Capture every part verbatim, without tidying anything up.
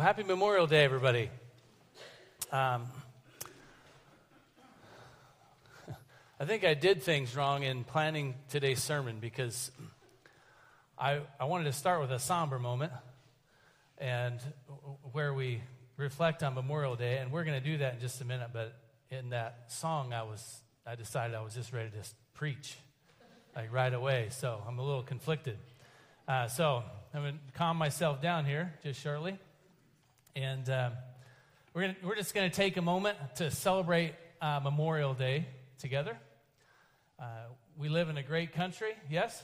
Well, happy Memorial Day, everybody. Um, I think I did things wrong in planning today's sermon because I, I wanted to start with a somber moment and where we reflect on Memorial Day, and we're going to do that in just a minute, but in that song, I was I decided I was just ready to preach like right away, so I'm a little conflicted. Uh, so I'm going to calm myself down here just shortly. And uh, we're gonna, we're just going to take a moment to celebrate uh, Memorial Day together. Uh, we live in a great country, yes?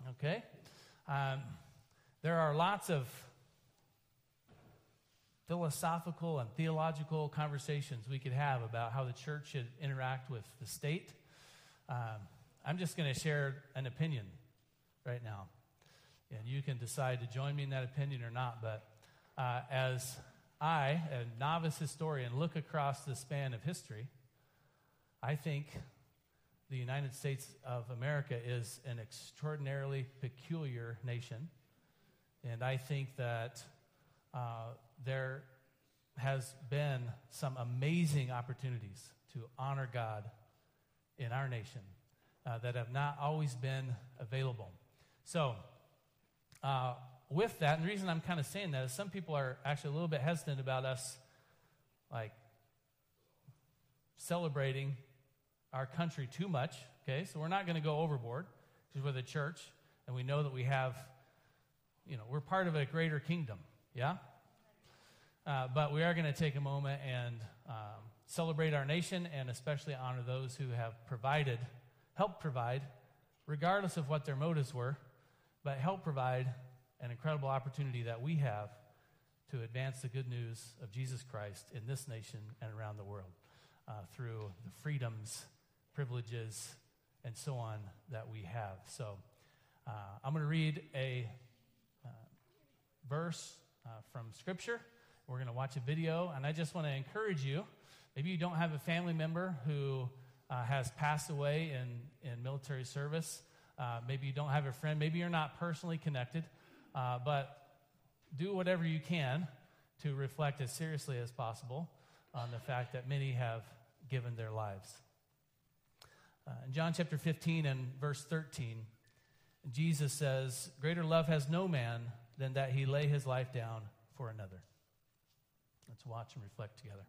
Yes. Okay. Um, there are lots of philosophical and theological conversations we could have about how the church should interact with the state. Um, I'm just going to share an opinion right now. And you can decide to join me in that opinion or not, but Uh, as I, a novice historian, look across the span of history, I think the United States of America is an extraordinarily peculiar nation. And I think that uh, there has been some amazing opportunities to honor God in our nation uh, that have not always been available. So, uh, with that, and the reason I'm kind of saying that is some people are actually a little bit hesitant about us, like, celebrating our country too much, okay? So we're not going to go overboard, because we're the church, and we know that we have, you know, we're part of a greater kingdom, yeah? Uh, but we are going to take a moment and um, celebrate our nation, and especially honor those who have provided, helped provide, regardless of what their motives were, but helped provide an incredible opportunity that we have to advance the good news of Jesus Christ in this nation and around the world uh, through the freedoms, privileges, and so on that we have. So uh, I'm going to read a uh, verse uh, from Scripture. We're going to watch a video, and I just want to encourage you, maybe you don't have a family member who uh, has passed away in, in military service, uh, maybe you don't have a friend, maybe you're not personally connected, Uh, but do whatever you can to reflect as seriously as possible on the fact that many have given their lives. Uh, in John chapter fifteen and verse thirteen, Jesus says, "Greater love has no man than that he lay his life down for another." Let's watch and reflect together.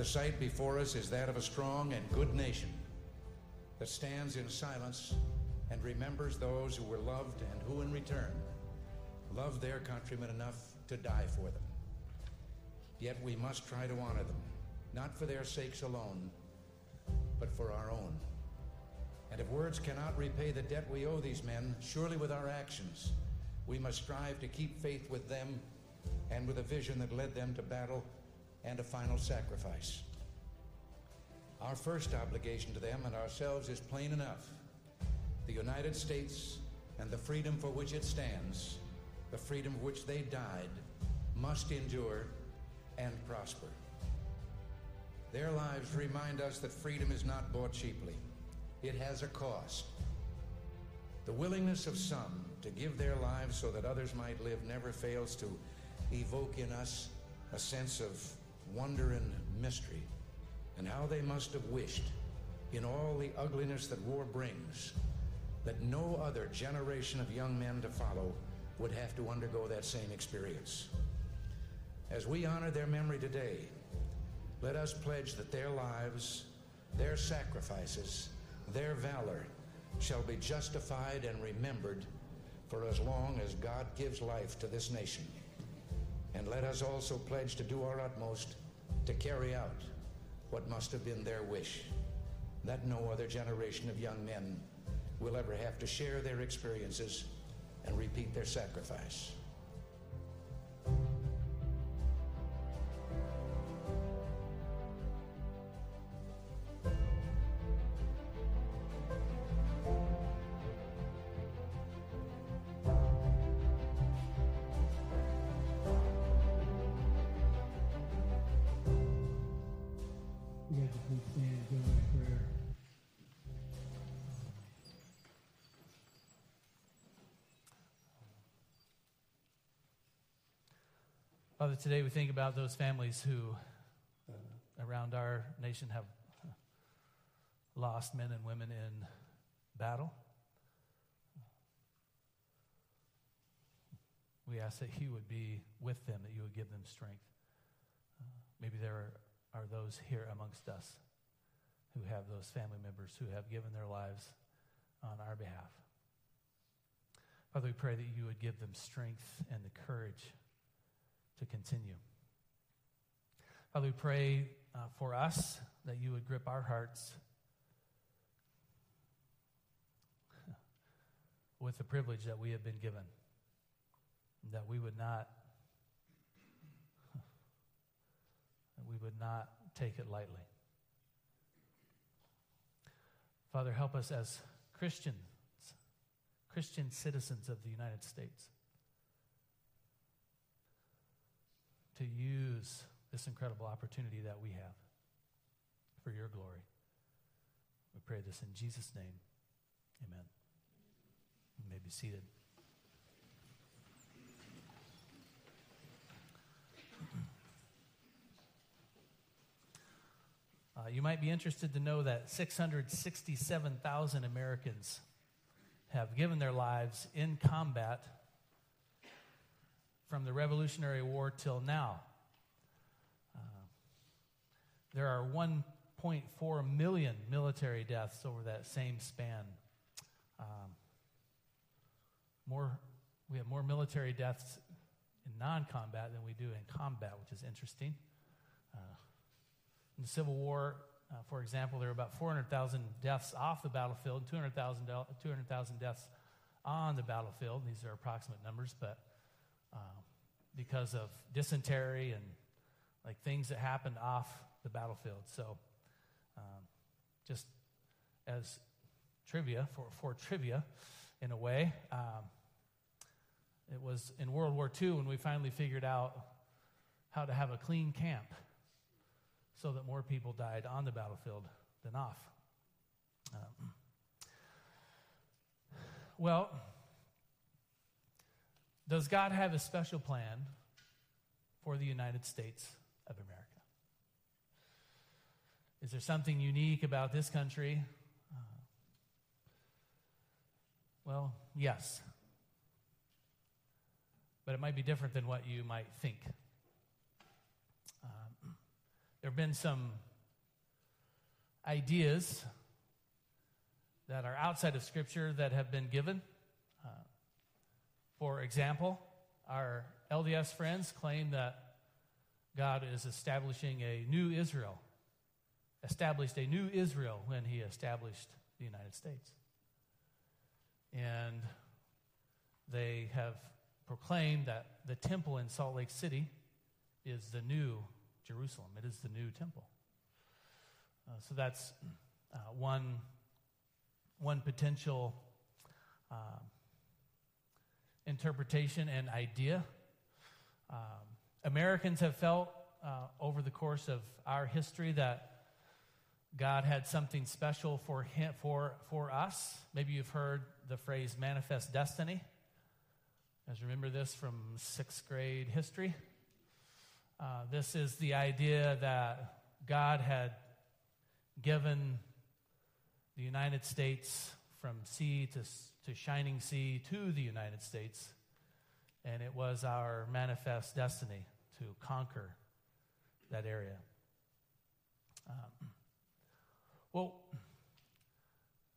The sight before us is that of a strong and good nation that stands in silence and remembers those who were loved and who in return loved their countrymen enough to die for them. Yet we must try to honor them, not for their sakes alone, but for our own. And if words cannot repay the debt we owe these men, surely with our actions, we must strive to keep faith with them and with a vision that led them to battle and a final sacrifice. Our first obligation to them and ourselves is plain enough. The United States and the freedom for which it stands, the freedom for which they died, must endure and prosper. Their lives remind us that freedom is not bought cheaply. It has a cost. The willingness of some to give their lives so that others might live never fails to evoke in us a sense of wonder and mystery, and how they must have wished, in all the ugliness that war brings, that no other generation of young men to follow would have to undergo that same experience. As we honor their memory today, let us pledge that their lives, their sacrifices, their valor shall be justified and remembered for as long as God gives life to this nation. And let us also pledge to do our utmost to carry out what must have been their wish, that no other generation of young men will ever have to share their experiences and repeat their sacrifice. Father, today we think about those families who uh, around our nation have lost men and women in battle. We ask that you would be with them, that you would give them strength. Uh, maybe there are, are those here amongst us who have those family members who have given their lives on our behalf. Father, we pray that you would give them strength and the courage to continue. Father, we pray uh, for us that you would grip our hearts with the privilege that we have been given, that we would not that we would not take it lightly. Father, help us as Christians, Christian citizens of the United States, to use this incredible opportunity that we have for your glory. We pray this in Jesus' name. Amen. You may be seated. Uh, you might be interested to know that six hundred sixty-seven thousand Americans have given their lives in combat from the Revolutionary War till now. Uh, there are one point four million military deaths over that same span. Um, more, we have more military deaths in non-combat than we do in combat, which is interesting. Uh, in the Civil War, uh, for example, there were about four hundred thousand deaths off the battlefield, two hundred thousand deaths on the battlefield. These are approximate numbers, but Um, because of dysentery and like things that happened off the battlefield. So um, just as trivia, for, for trivia in a way, um, it was in World War Two when we finally figured out how to have a clean camp so that more people died on the battlefield than off. Um, well... Does God have a special plan for the United States of America? Is there something unique about this country? Uh, well, yes. But it might be different than what you might think. Um, there have been some ideas that are outside of Scripture that have been given. Uh, For example, our L D S friends claim that God is establishing a new Israel, established a new Israel when he established the United States. And they have proclaimed that the temple in Salt Lake City is the new Jerusalem. It is the new temple. Uh, so that's uh, one, one potential Uh, interpretation and idea. Um, Americans have felt uh, over the course of our history that God had something special for him, for for us. Maybe you've heard the phrase manifest destiny. You guys remember this from sixth grade history? Uh, this is the idea that God had given the United States from sea to, to shining sea to the United States, and it was our manifest destiny to conquer that area. Um, well,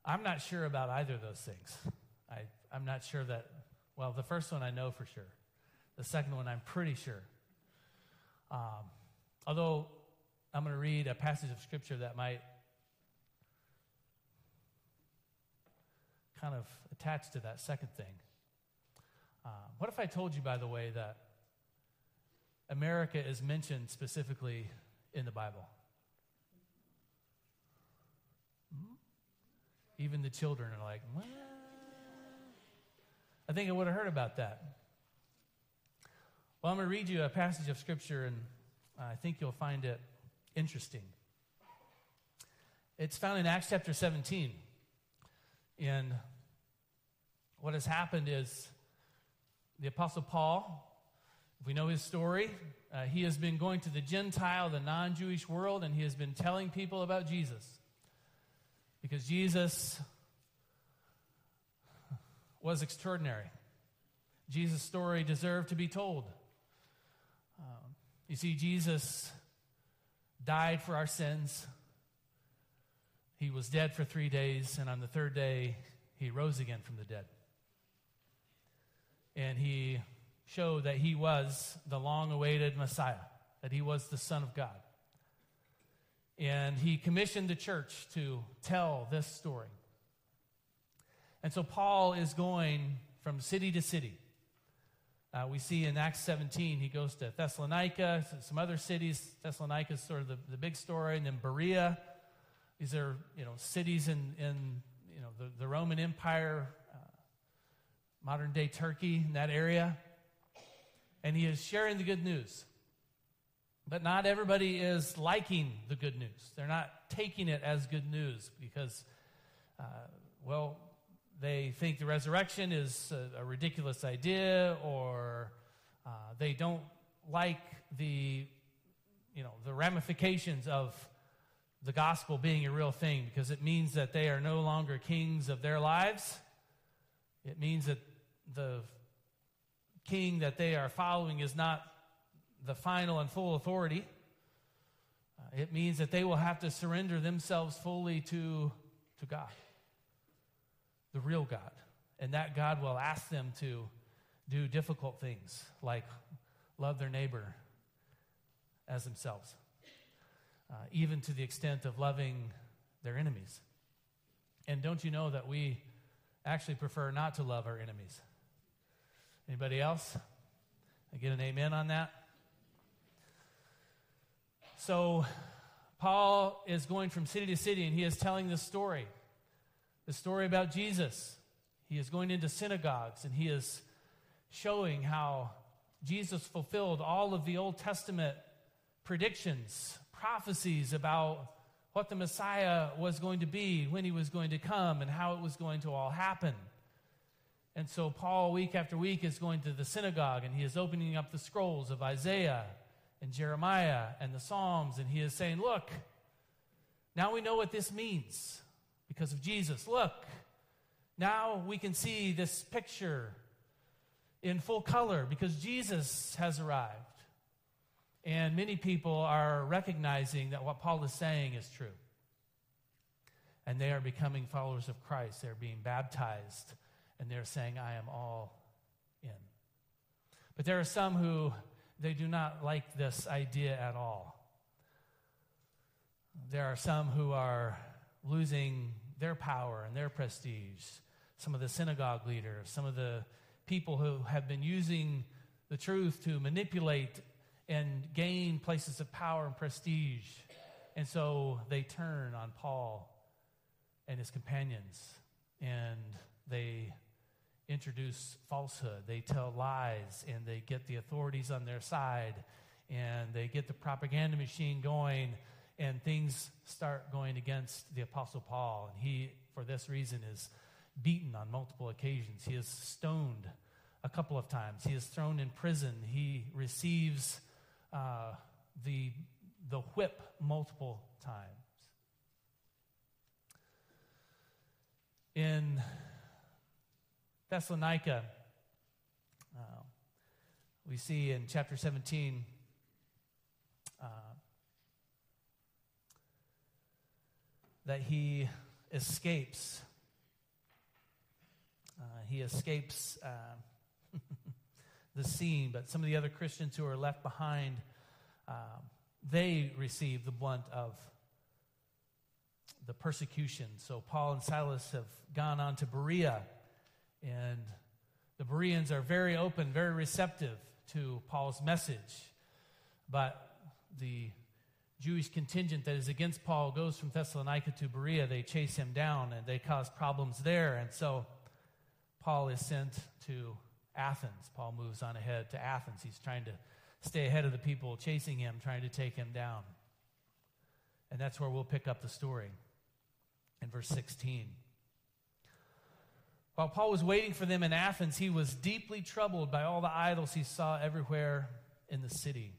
I'm not sure about either of those things. I, I'm not sure that, well, the first one I know for sure. The second one I'm pretty sure. Um, although I'm going to read a passage of Scripture that might kind of attach to that second thing. Uh, what if I told you, by the way, that America is mentioned specifically in the Bible? Even the children are like, what? I think I would have heard about that. Well, I'm going to read you a passage of Scripture, and I think you'll find it interesting. It's found in Acts chapter seventeen. And what has happened is the Apostle Paul, if we know his story, uh, he has been going to the Gentile, the non-Jewish world, and he has been telling people about Jesus. Because Jesus was extraordinary. Jesus' story deserved to be told. Um, you see, Jesus died for our sins. He was dead for three days, and on the third day, he rose again from the dead. And he showed that he was the long-awaited Messiah, that he was the Son of God. And he commissioned the church to tell this story. And so Paul is going from city to city. Uh, we see in Acts seventeen, he goes to Thessalonica, some other cities. Thessalonica is sort of the, the big story, and then Berea. These are, you know, cities in, in you know, the, the Roman Empire, uh, modern-day Turkey, in that area. And he is sharing the good news. But not everybody is liking the good news. They're not taking it as good news because, uh, well, they think the resurrection is a, a ridiculous idea, or uh, they don't like the, you know, the ramifications of the gospel being a real thing because it means that they are no longer kings of their lives. It means that the king that they are following is not the final and full authority. Uh, it means that they will have to surrender themselves fully to, to God, the real God. And that God will ask them to do difficult things like love their neighbor as themselves, uh, even to the extent of loving their enemies. And don't you know that we actually prefer not to love our enemies? Anybody else? I get an amen on that? So Paul is going from city to city, and he is telling this story, the story about Jesus. He is going into synagogues, and he is showing how Jesus fulfilled all of the Old Testament predictions, prophecies about what the Messiah was going to be, when he was going to come, and how it was going to all happen. And so Paul, week after week, is going to the synagogue, and he is opening up the scrolls of Isaiah and Jeremiah and the Psalms, and he is saying, look, now we know what this means because of Jesus. Look, now we can see this picture in full color because Jesus has arrived. And many people are recognizing that what Paul is saying is true. And they are becoming followers of Christ. They're being baptized, and they're saying, I am all in. But there are some who, they do not like this idea at all. There are some who are losing their power and their prestige. Some of the synagogue leaders, some of the people who have been using the truth to manipulate and gain places of power and prestige. And so they turn on Paul and his companions, and they introduce falsehood. They tell lies, and they get the authorities on their side, and they get the propaganda machine going, and things start going against the Apostle Paul. And he, for this reason, is beaten on multiple occasions. He is stoned a couple of times. He is thrown in prison. He receives uh, the, the whip multiple times. In Thessalonica, uh, we see in chapter seventeen, uh, that he escapes. Uh, he escapes uh, the scene, but some of the other Christians who are left behind, uh, they receive the brunt of the persecution. So Paul and Silas have gone on to Berea, and the Bereans are very open, very receptive to Paul's message. But the Jewish contingent that is against Paul goes from Thessalonica to Berea. They chase him down, and they cause problems there. And so Paul is sent to Athens. Paul moves on ahead to Athens. He's trying to stay ahead of the people chasing him, trying to take him down. And that's where we'll pick up the story in verse sixteen. While Paul was waiting for them in Athens, he was deeply troubled by all the idols he saw everywhere in the city.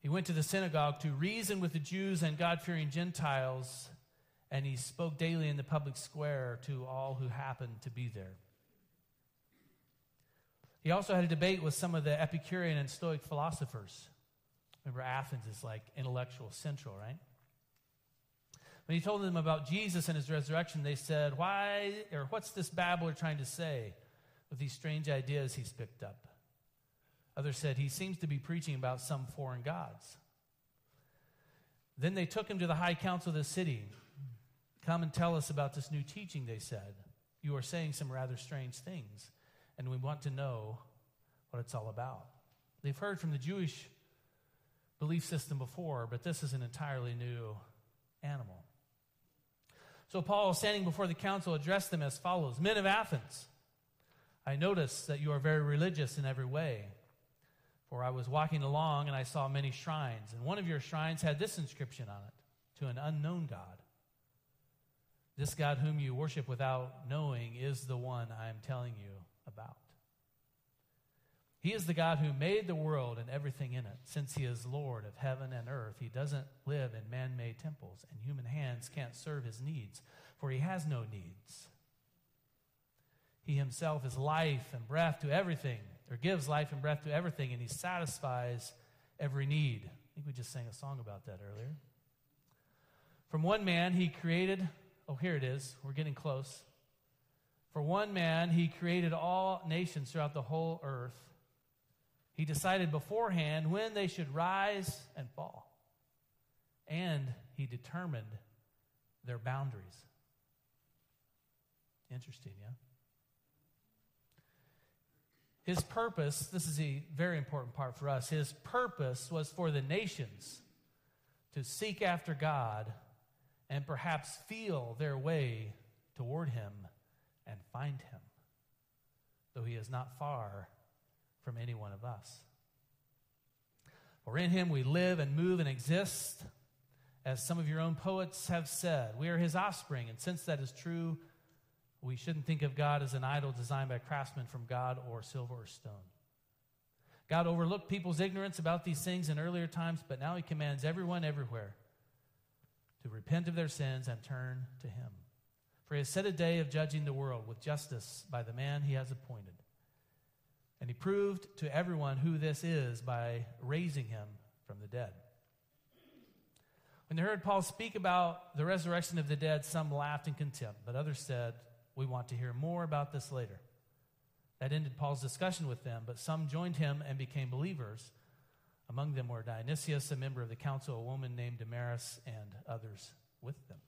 He went to the synagogue to reason with the Jews and God-fearing Gentiles, and he spoke daily in the public square to all who happened to be there. He also had a debate with some of the Epicurean and Stoic philosophers. Remember, Athens is like intellectual central, right? When he told them about Jesus and his resurrection, they said, "Why, or what's this babbler trying to say with these strange ideas he's picked up?" Others said, "He seems to be preaching about some foreign gods." Then they took him to the high council of the city. "Come and tell us about this new teaching," they said. "You are saying some rather strange things, and we want to know what it's all about." They've heard from the Jewish belief system before, but this is an entirely new animal. So Paul, standing before the council, addressed them as follows. "Men of Athens, I notice that you are very religious in every way. For I was walking along and I saw many shrines, and one of your shrines had this inscription on it, 'To an unknown God.' This God whom you worship without knowing is the one I am telling you about. He is the God who made the world and everything in it. Since he is Lord of heaven and earth, he doesn't live in man-made temples, and human hands can't serve his needs, for he has no needs. He himself is life and breath to everything, or gives life and breath to everything, and he satisfies every need." I think we just sang a song about that earlier. "From one man he created," oh, here it is, we're getting close. "For one man he created all nations throughout the whole earth. He decided beforehand when they should rise and fall, and he determined their boundaries." Interesting, yeah? His purpose, this is a very important part for us, his purpose was for the nations to seek after God and perhaps feel their way toward him and find him, though he is not far from any one of us. "For in him we live and move and exist. As some of your own poets have said, we are his offspring. And since that is true, we shouldn't think of God as an idol designed by craftsmen from God or silver or stone. God overlooked people's ignorance about these things in earlier times, but now he commands everyone everywhere to repent of their sins and turn to him. For he has set a day of judging the world with justice by the man he has appointed. And he proved to everyone who this is by raising him from the dead." When they heard Paul speak about the resurrection of the dead, some laughed in contempt, but others said, "We want to hear more about this later." That ended Paul's discussion with them, but some joined him and became believers. Among them were Dionysius, a member of the council, a woman named Damaris, and others with them.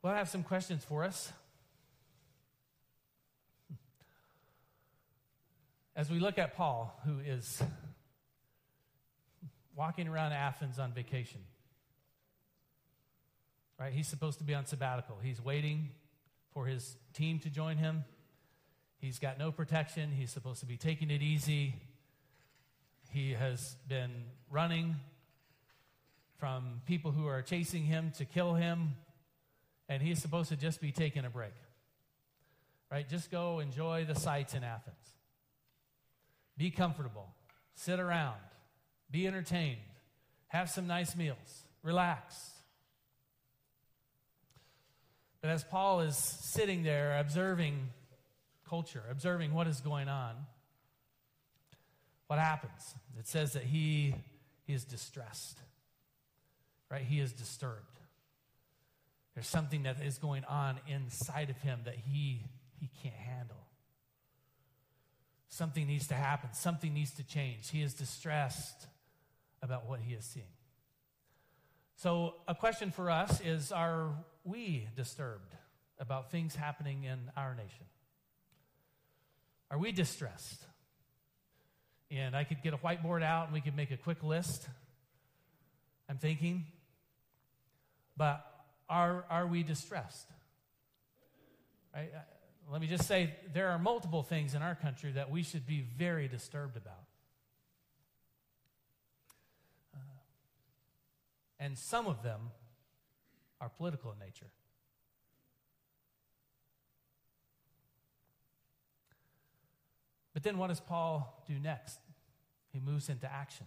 Well, I have some questions for us. As we look at Paul, who is walking around Athens on vacation, right? He's supposed to be on sabbatical. He's waiting for his team to join him. He's got no protection. He's supposed to be taking it easy. He has been running from people who are chasing him to kill him, and he's supposed to just be taking a break. Right? Just go enjoy the sights in Athens. Be comfortable. Sit around. Be entertained. Have some nice meals. Relax. But as Paul is sitting there observing culture, observing what is going on, what happens? It says that he, he is distressed, right? He is disturbed. There's something that is going on inside of him that he, he can't handle. Something needs to happen. Something needs to change. He is distressed about what he is seeing. So a question for us is, are we disturbed about things happening in our nation? Are we distressed? And I could get a whiteboard out and we could make a quick list, I'm thinking. But are are we distressed? Right? Let me just say, there are multiple things in our country that we should be very disturbed about. Uh, and some of them are political in nature. But then what does Paul do next? He moves into action,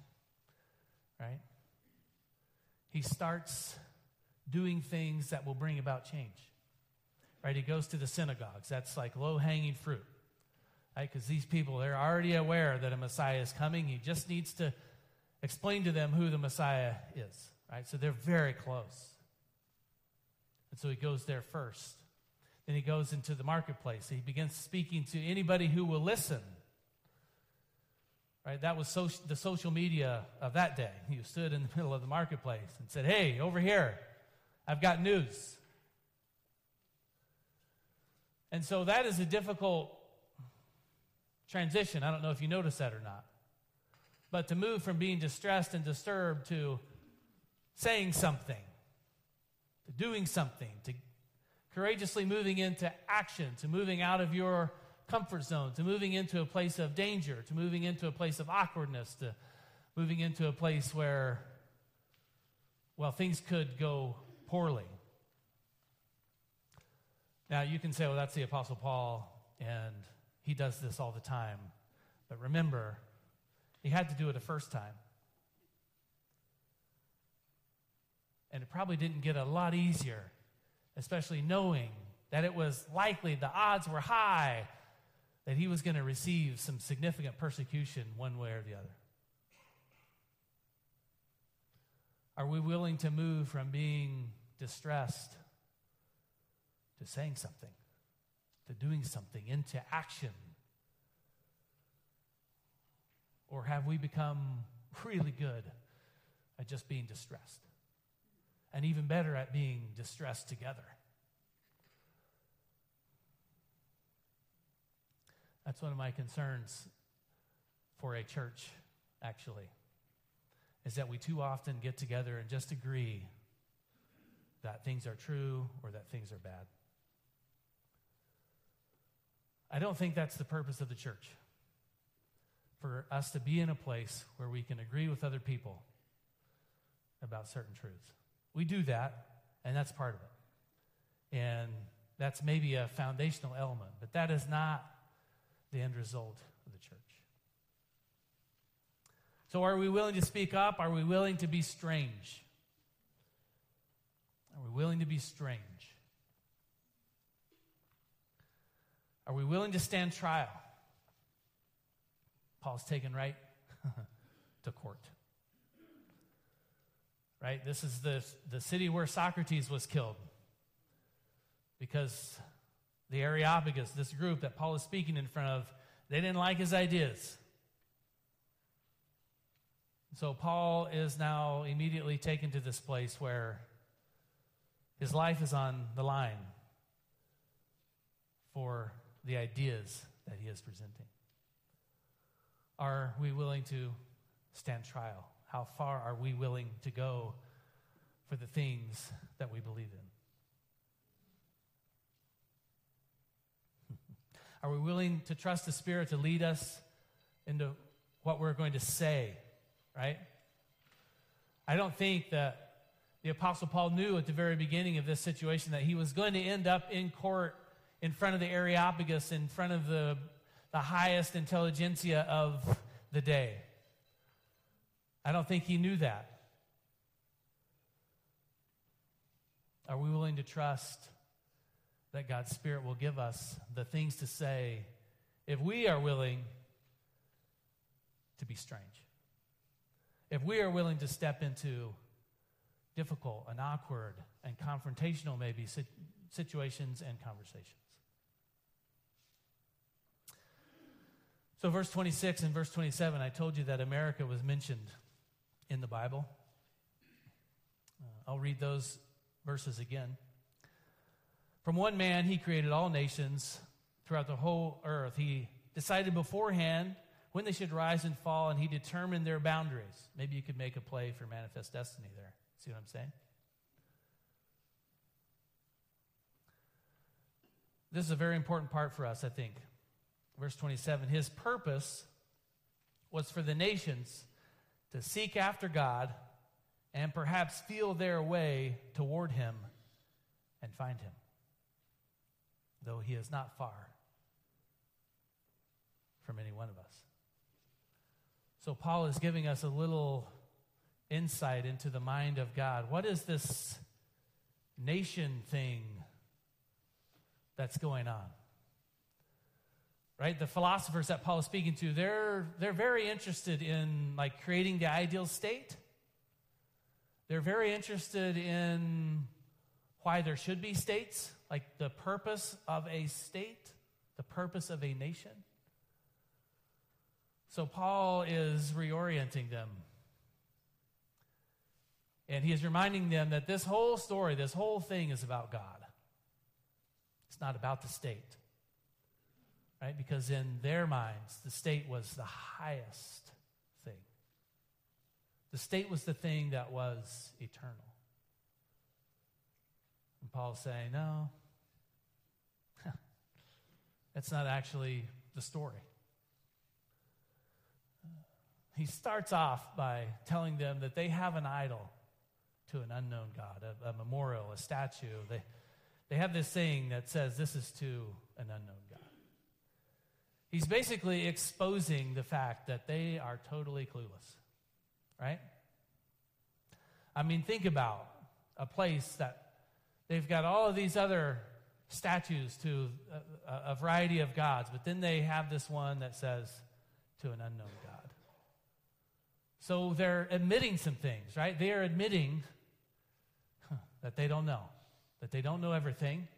right? He starts doing things that will bring about change, right? He goes to the synagogues. That's like low-hanging fruit, right? Because these people, they're already aware that a Messiah is coming. He just needs to explain to them who the Messiah is, right? So they're very close. And so he goes there first. Then he goes into the marketplace. He begins speaking to anybody who will listen. Right, that was so, the social media of that day. He stood in the middle of the marketplace and said, hey, over here, I've got news. And so that is a difficult transition. I don't know if you noticed that or not. But to move from being distressed and disturbed to saying something, to doing something, to courageously moving into action, to moving out of your comfort zone, to moving into a place of danger, to moving into a place of awkwardness, to moving into a place where, well, things could go poorly. Now, you can say, well, that's the Apostle Paul, and he does this all the time. But remember, he had to do it the first time. And it probably didn't get a lot easier, especially knowing that it was likely, the odds were high, that he was going to receive some significant persecution one way or the other. Are we willing to move from being distressed to saying something, to doing something, into action? Or have we become really good at just being distressed? And even better at being distressed together. That's one of my concerns for a church, actually, is that we too often get together and just agree that things are true or that things are bad. I don't think that's the purpose of the church, for us to be in a place where we can agree with other people about certain truths. We do that, and that's part of it. And that's maybe a foundational element, but that is not the end result of the church. So are we willing to speak up? Are we willing to be strange? Are we willing to be strange? Are we willing to stand trial? Paul's taken right to court. Right? This is the, the city where Socrates was killed, because the Areopagus, this group that Paul is speaking in front of, they didn't like his ideas. So Paul is now immediately taken to this place where his life is on the line for the ideas that he is presenting. Are we willing to stand trial? How far are we willing to go for the things that we believe in? Are we willing to trust the Spirit to lead us into what we're going to say, right? I don't think that the Apostle Paul knew at the very beginning of this situation that he was going to end up in court in front of the Areopagus, in front of the, the highest intelligentsia of the day. I don't think he knew that. Are we willing to trust that God's Spirit will give us the things to say if we are willing to be strange? If we are willing to step into difficult and awkward and confrontational maybe situations and conversations. So verse twenty-six and verse twenty-seven, I told you that America was mentioned in the Bible. Uh, I'll read those verses again. From one man he created all nations throughout the whole earth. He decided beforehand when they should rise and fall, and he determined their boundaries. Maybe you could make a play for Manifest Destiny there. See what I'm saying? This is a very important part for us, I think. Verse twenty-seven, his purpose was for the nations to seek after God and perhaps feel their way toward him and find him, though he is not far from any one of us. So Paul is giving us a little insight into the mind of God. What is this nation thing that's going on? Right? The philosophers that Paul is speaking to, they're they're very interested in like creating the ideal state. They're very interested in why there should be states, like the purpose of a state, the purpose of a nation. So Paul is reorienting them. And he is reminding them that this whole story, this whole thing is about God. It's not about the state. Right? Because in their minds, the state was the highest thing. The state was the thing that was eternal. And Paul's saying, no, that's not actually the story. He starts off by telling them that they have an idol to an unknown God, a, a memorial, a statue. They, they have this saying that says this is to an unknown God. He's basically exposing the fact that they are totally clueless, right? I mean, think about a place that they've got all of these other statues to a, a variety of gods, but then they have this one that says to an unknown God. So they're admitting some things, right? They are admitting huh, that they don't know, that they don't know everything,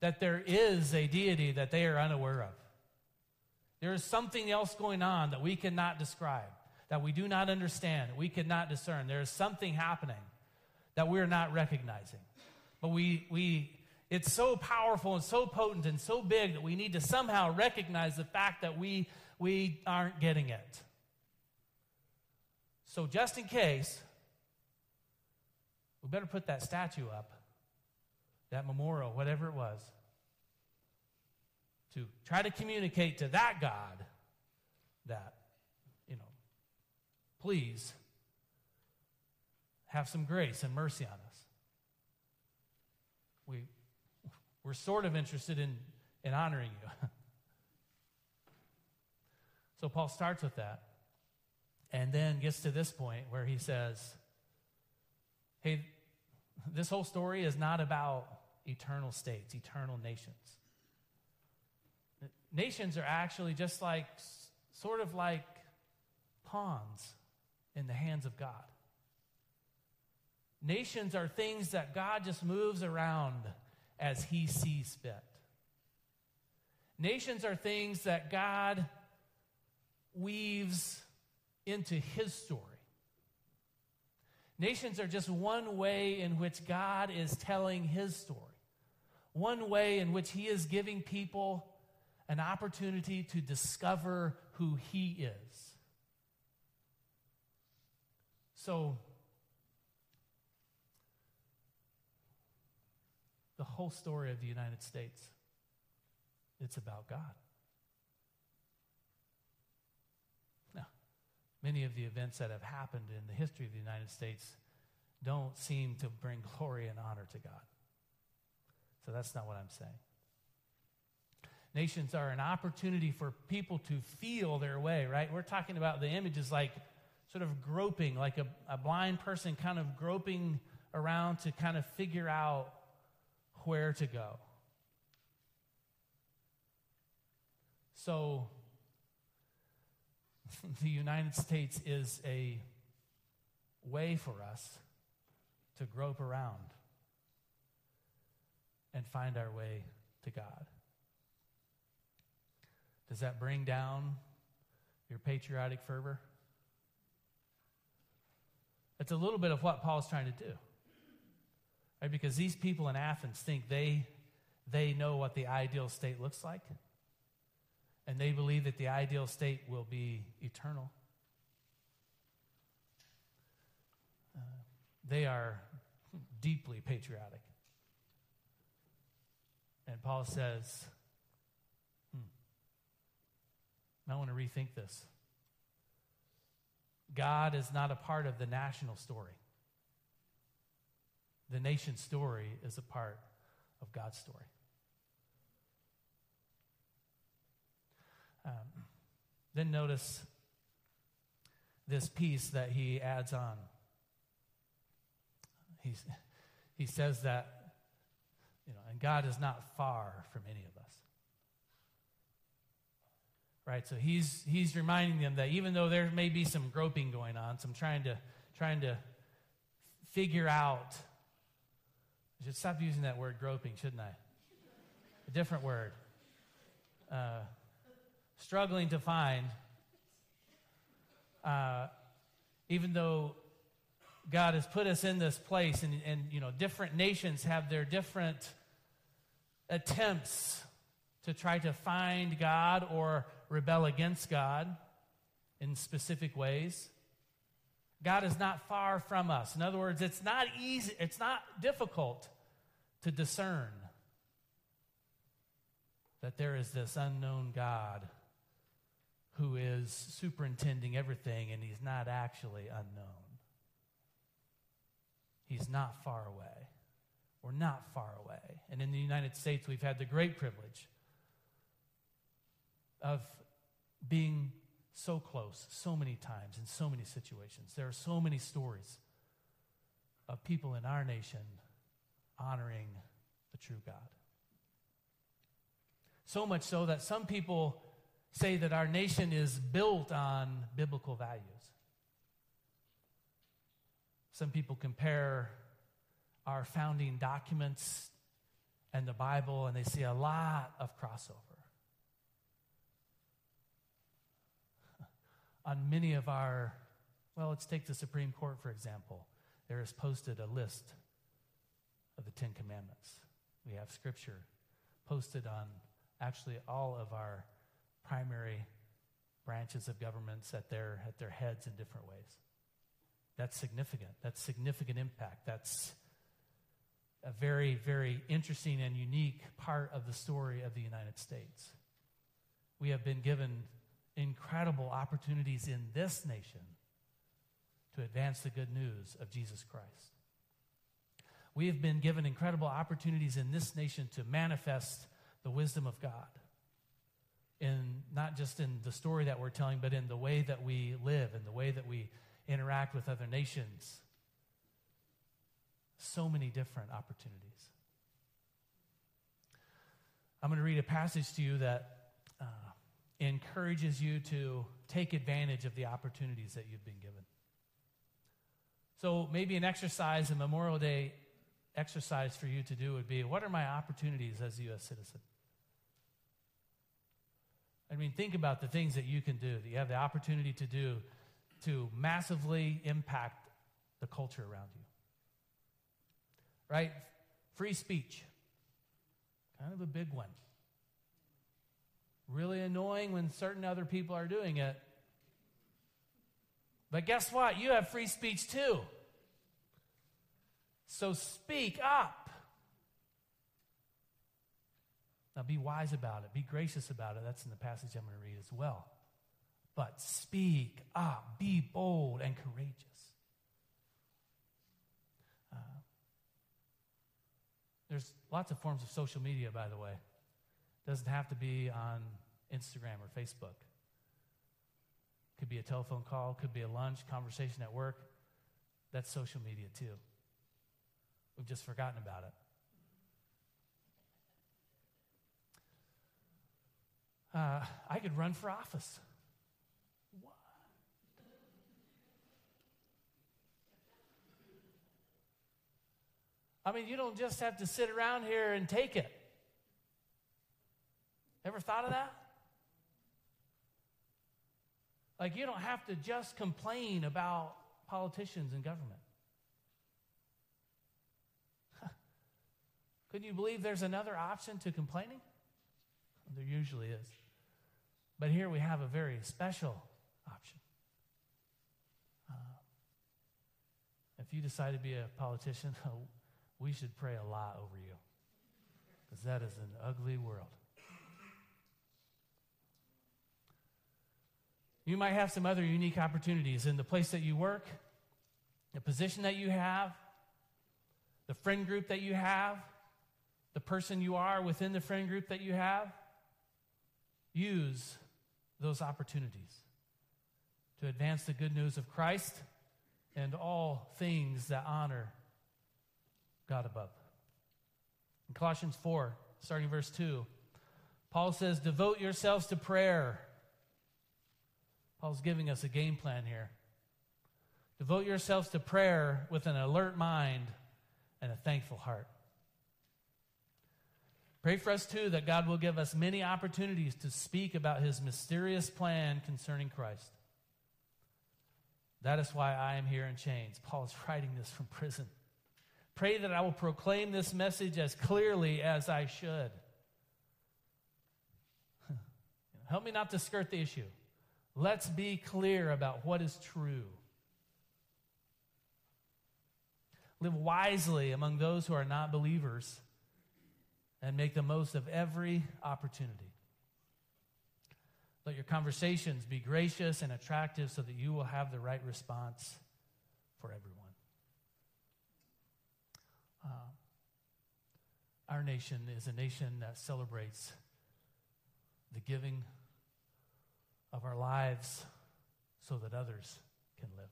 that there is a deity that they are unaware of. There is something else going on that we cannot describe, that we do not understand, that we cannot discern. There is something happening that we're not recognizing. But we we it's so powerful and so potent and so big that we need to somehow recognize the fact that we we aren't getting it. So just in case, we better put that statue up, that memorial, whatever it was, to try to communicate to that God that, you know, please have some grace and mercy on us. We, we're sort of interested in, in honoring you. So Paul starts with that. And then gets to this point where he says, hey, this whole story is not about eternal states, eternal nations. Nations are actually just like, sort of like pawns in the hands of God. Nations are things that God just moves around as he sees fit. Nations are things that God weaves into his story. Nations are just one way in which God is telling his story. One way in which he is giving people an opportunity to discover who he is. So, the whole story of the United States, it's about God. Many of the events that have happened in the history of the United States don't seem to bring glory and honor to God. So that's not what I'm saying. Nations are an opportunity for people to feel their way, right? We're talking about the images like sort of groping, like a, a blind person kind of groping around to kind of figure out where to go. So the United States is a way for us to grope around and find our way to God. Does that bring down your patriotic fervor? That's a little bit of what Paul's trying to do. Right? Because these people in Athens think they, they know what the ideal state looks like. And they believe that the ideal state will be eternal. Uh, they are deeply patriotic. And Paul says, hmm, I want to rethink this. God is not a part of the national story. The nation story is a part of God's story. Um, then notice this piece that he adds on. He's, he says that, you know, and God is not far from any of us. Right? So he's he's reminding them that even though there may be some groping going on, some trying to trying to figure out. I should stop using that word groping, shouldn't I? A different word. Uh Struggling to find, uh, even though God has put us in this place, and, and you know, different nations have their different attempts to try to find God or rebel against God in specific ways. God is not far from us. In other words, it's not easy, it's not difficult to discern that there is this unknown God who is superintending everything, and he's not actually unknown. He's not far away. We're not far away. And in the United States, we've had the great privilege of being so close so many times in so many situations. There are so many stories of people in our nation honoring the true God. So much so that some people say that our nation is built on biblical values. Some people compare our founding documents and the Bible, and they see a lot of crossover. On many of our, well, let's take the Supreme Court, for example. There is posted a list of the Ten Commandments. We have Scripture posted on actually all of our primary branches of governments at their at their heads in different ways. That's significant. That's significant impact. That's a very, very interesting and unique part of the story of the United States. We have been given incredible opportunities in this nation to advance the good news of Jesus Christ. We have been given incredible opportunities in this nation to manifest the wisdom of God, in not just in the story that we're telling, but in the way that we live and the way that we interact with other nations. So many different opportunities. I'm going to read a passage to you that uh, encourages you to take advantage of the opportunities that you've been given. So maybe an exercise, a Memorial Day exercise for you to do would be, what are my opportunities as a U S citizen? I mean, think about the things that you can do, that you have the opportunity to do to massively impact the culture around you. Right? Free speech. Kind of a big one. Really annoying when certain other people are doing it. But guess what? You have free speech too. So speak up. Now be wise about it. Be gracious about it. That's in the passage I'm going to read as well. but speak up, be bold and courageous. Uh, there's lots of forms of social media, by the way. Doesn't have to be on Instagram or Facebook. Could be a telephone call, could be a lunch, conversation at work. That's social media too. We've just forgotten about it. Uh, I could run for office. What? I mean, you don't just have to sit around here and take it. Ever thought of that? Like, you don't have to just complain about politicians and government. Huh. Couldn't you believe there's another option to complaining? There usually is. But here we have a very special option. Uh, if you decide to be a politician, we should pray a lot over you, because that is an ugly world. You might have some other unique opportunities in the place that you work, the position that you have, the friend group that you have, the person you are within the friend group that you have. Use those opportunities to advance the good news of Christ and all things that honor God above. In Colossians four, starting verse two, Paul says, "Devote yourselves to prayer." Paul's giving us a game plan here. "Devote yourselves to prayer with an alert mind and a thankful heart." Pray for us, too, that God will give us many opportunities to speak about his mysterious plan concerning Christ. That is why I am here in chains. Paul is writing this from prison. Pray that I will proclaim this message as clearly as I should. Help me not to skirt the issue. Let's be clear about what is true. Live wisely among those who are not believers and make the most of every opportunity. Let your conversations be gracious and attractive so that you will have the right response for everyone. Uh, our nation is a nation that celebrates the giving of our lives so that others can live.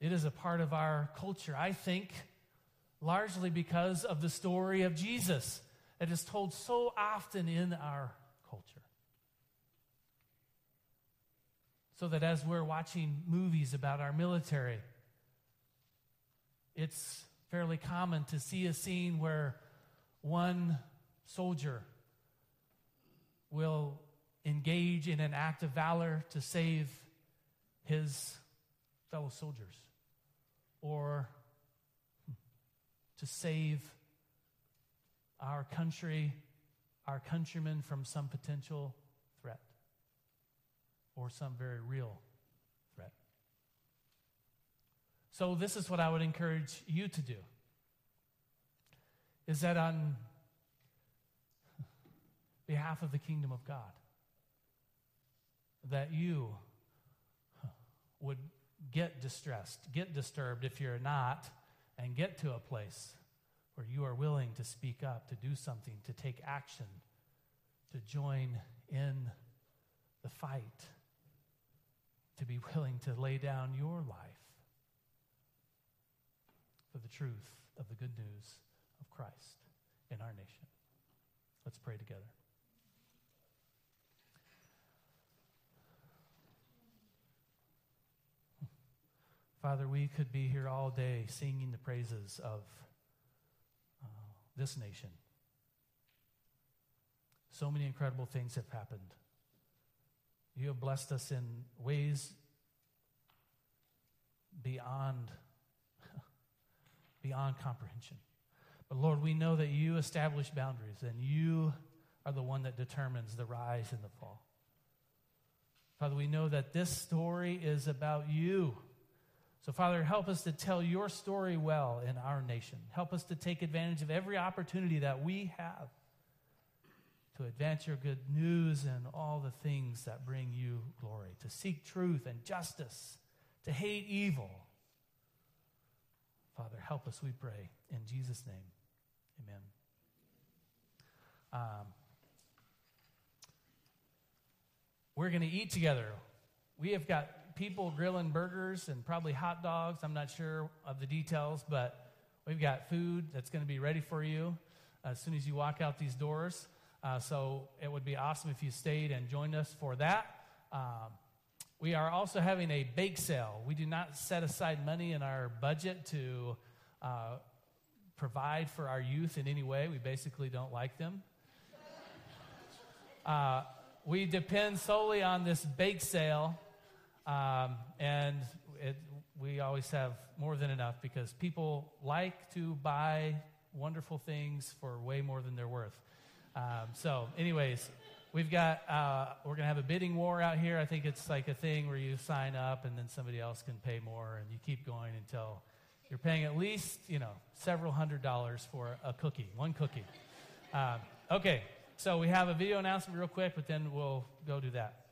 It is a part of our culture, I think, largely because of the story of Jesus that is told so often in our culture. So that as we're watching movies about our military, it's fairly common to see a scene where one soldier will engage in an act of valor to save his fellow soldiers, or to save our country, our countrymen from some potential threat, or some very real threat. So this is what I would encourage you to do, is that on behalf of the kingdom of God, that you would get distressed, get disturbed if you're not, and get to a place where you are willing to speak up, to do something, to take action, to join in the fight, to be willing to lay down your life for the truth of the good news of Christ in our nation. Let's pray together. Father, we could be here all day singing the praises of uh, this nation. So many incredible things have happened. You have blessed us in ways beyond, beyond comprehension. But Lord, we know that you establish boundaries, and you are the one that determines the rise and the fall. Father, we know that this story is about you. So, Father, help us to tell your story well in our nation. Help us to take advantage of every opportunity that we have to advance your good news and all the things that bring you glory, to seek truth and justice, to hate evil. Father, help us, we pray, in Jesus' name, amen. Um, we're going to eat together. We have got people grilling burgers and probably hot dogs. I'm not sure of the details, but we've got food that's going to be ready for you as soon as you walk out these doors. Uh, so it would be awesome if you stayed and joined us for that. Um, we are also having a bake sale. We do not set aside money in our budget to uh, provide for our youth in any way. We basically don't like them. Uh, we depend solely on this bake sale, um, and it, we always have more than enough because people like to buy wonderful things for way more than they're worth. Um, so anyways, we've got, uh, we're going to have a bidding war out here. I think it's like a thing where you sign up and then somebody else can pay more and you keep going until you're paying at least, you know, several hundred dollars for a cookie, one cookie. Um, okay, so we have a video announcement real quick, but then we'll go do that.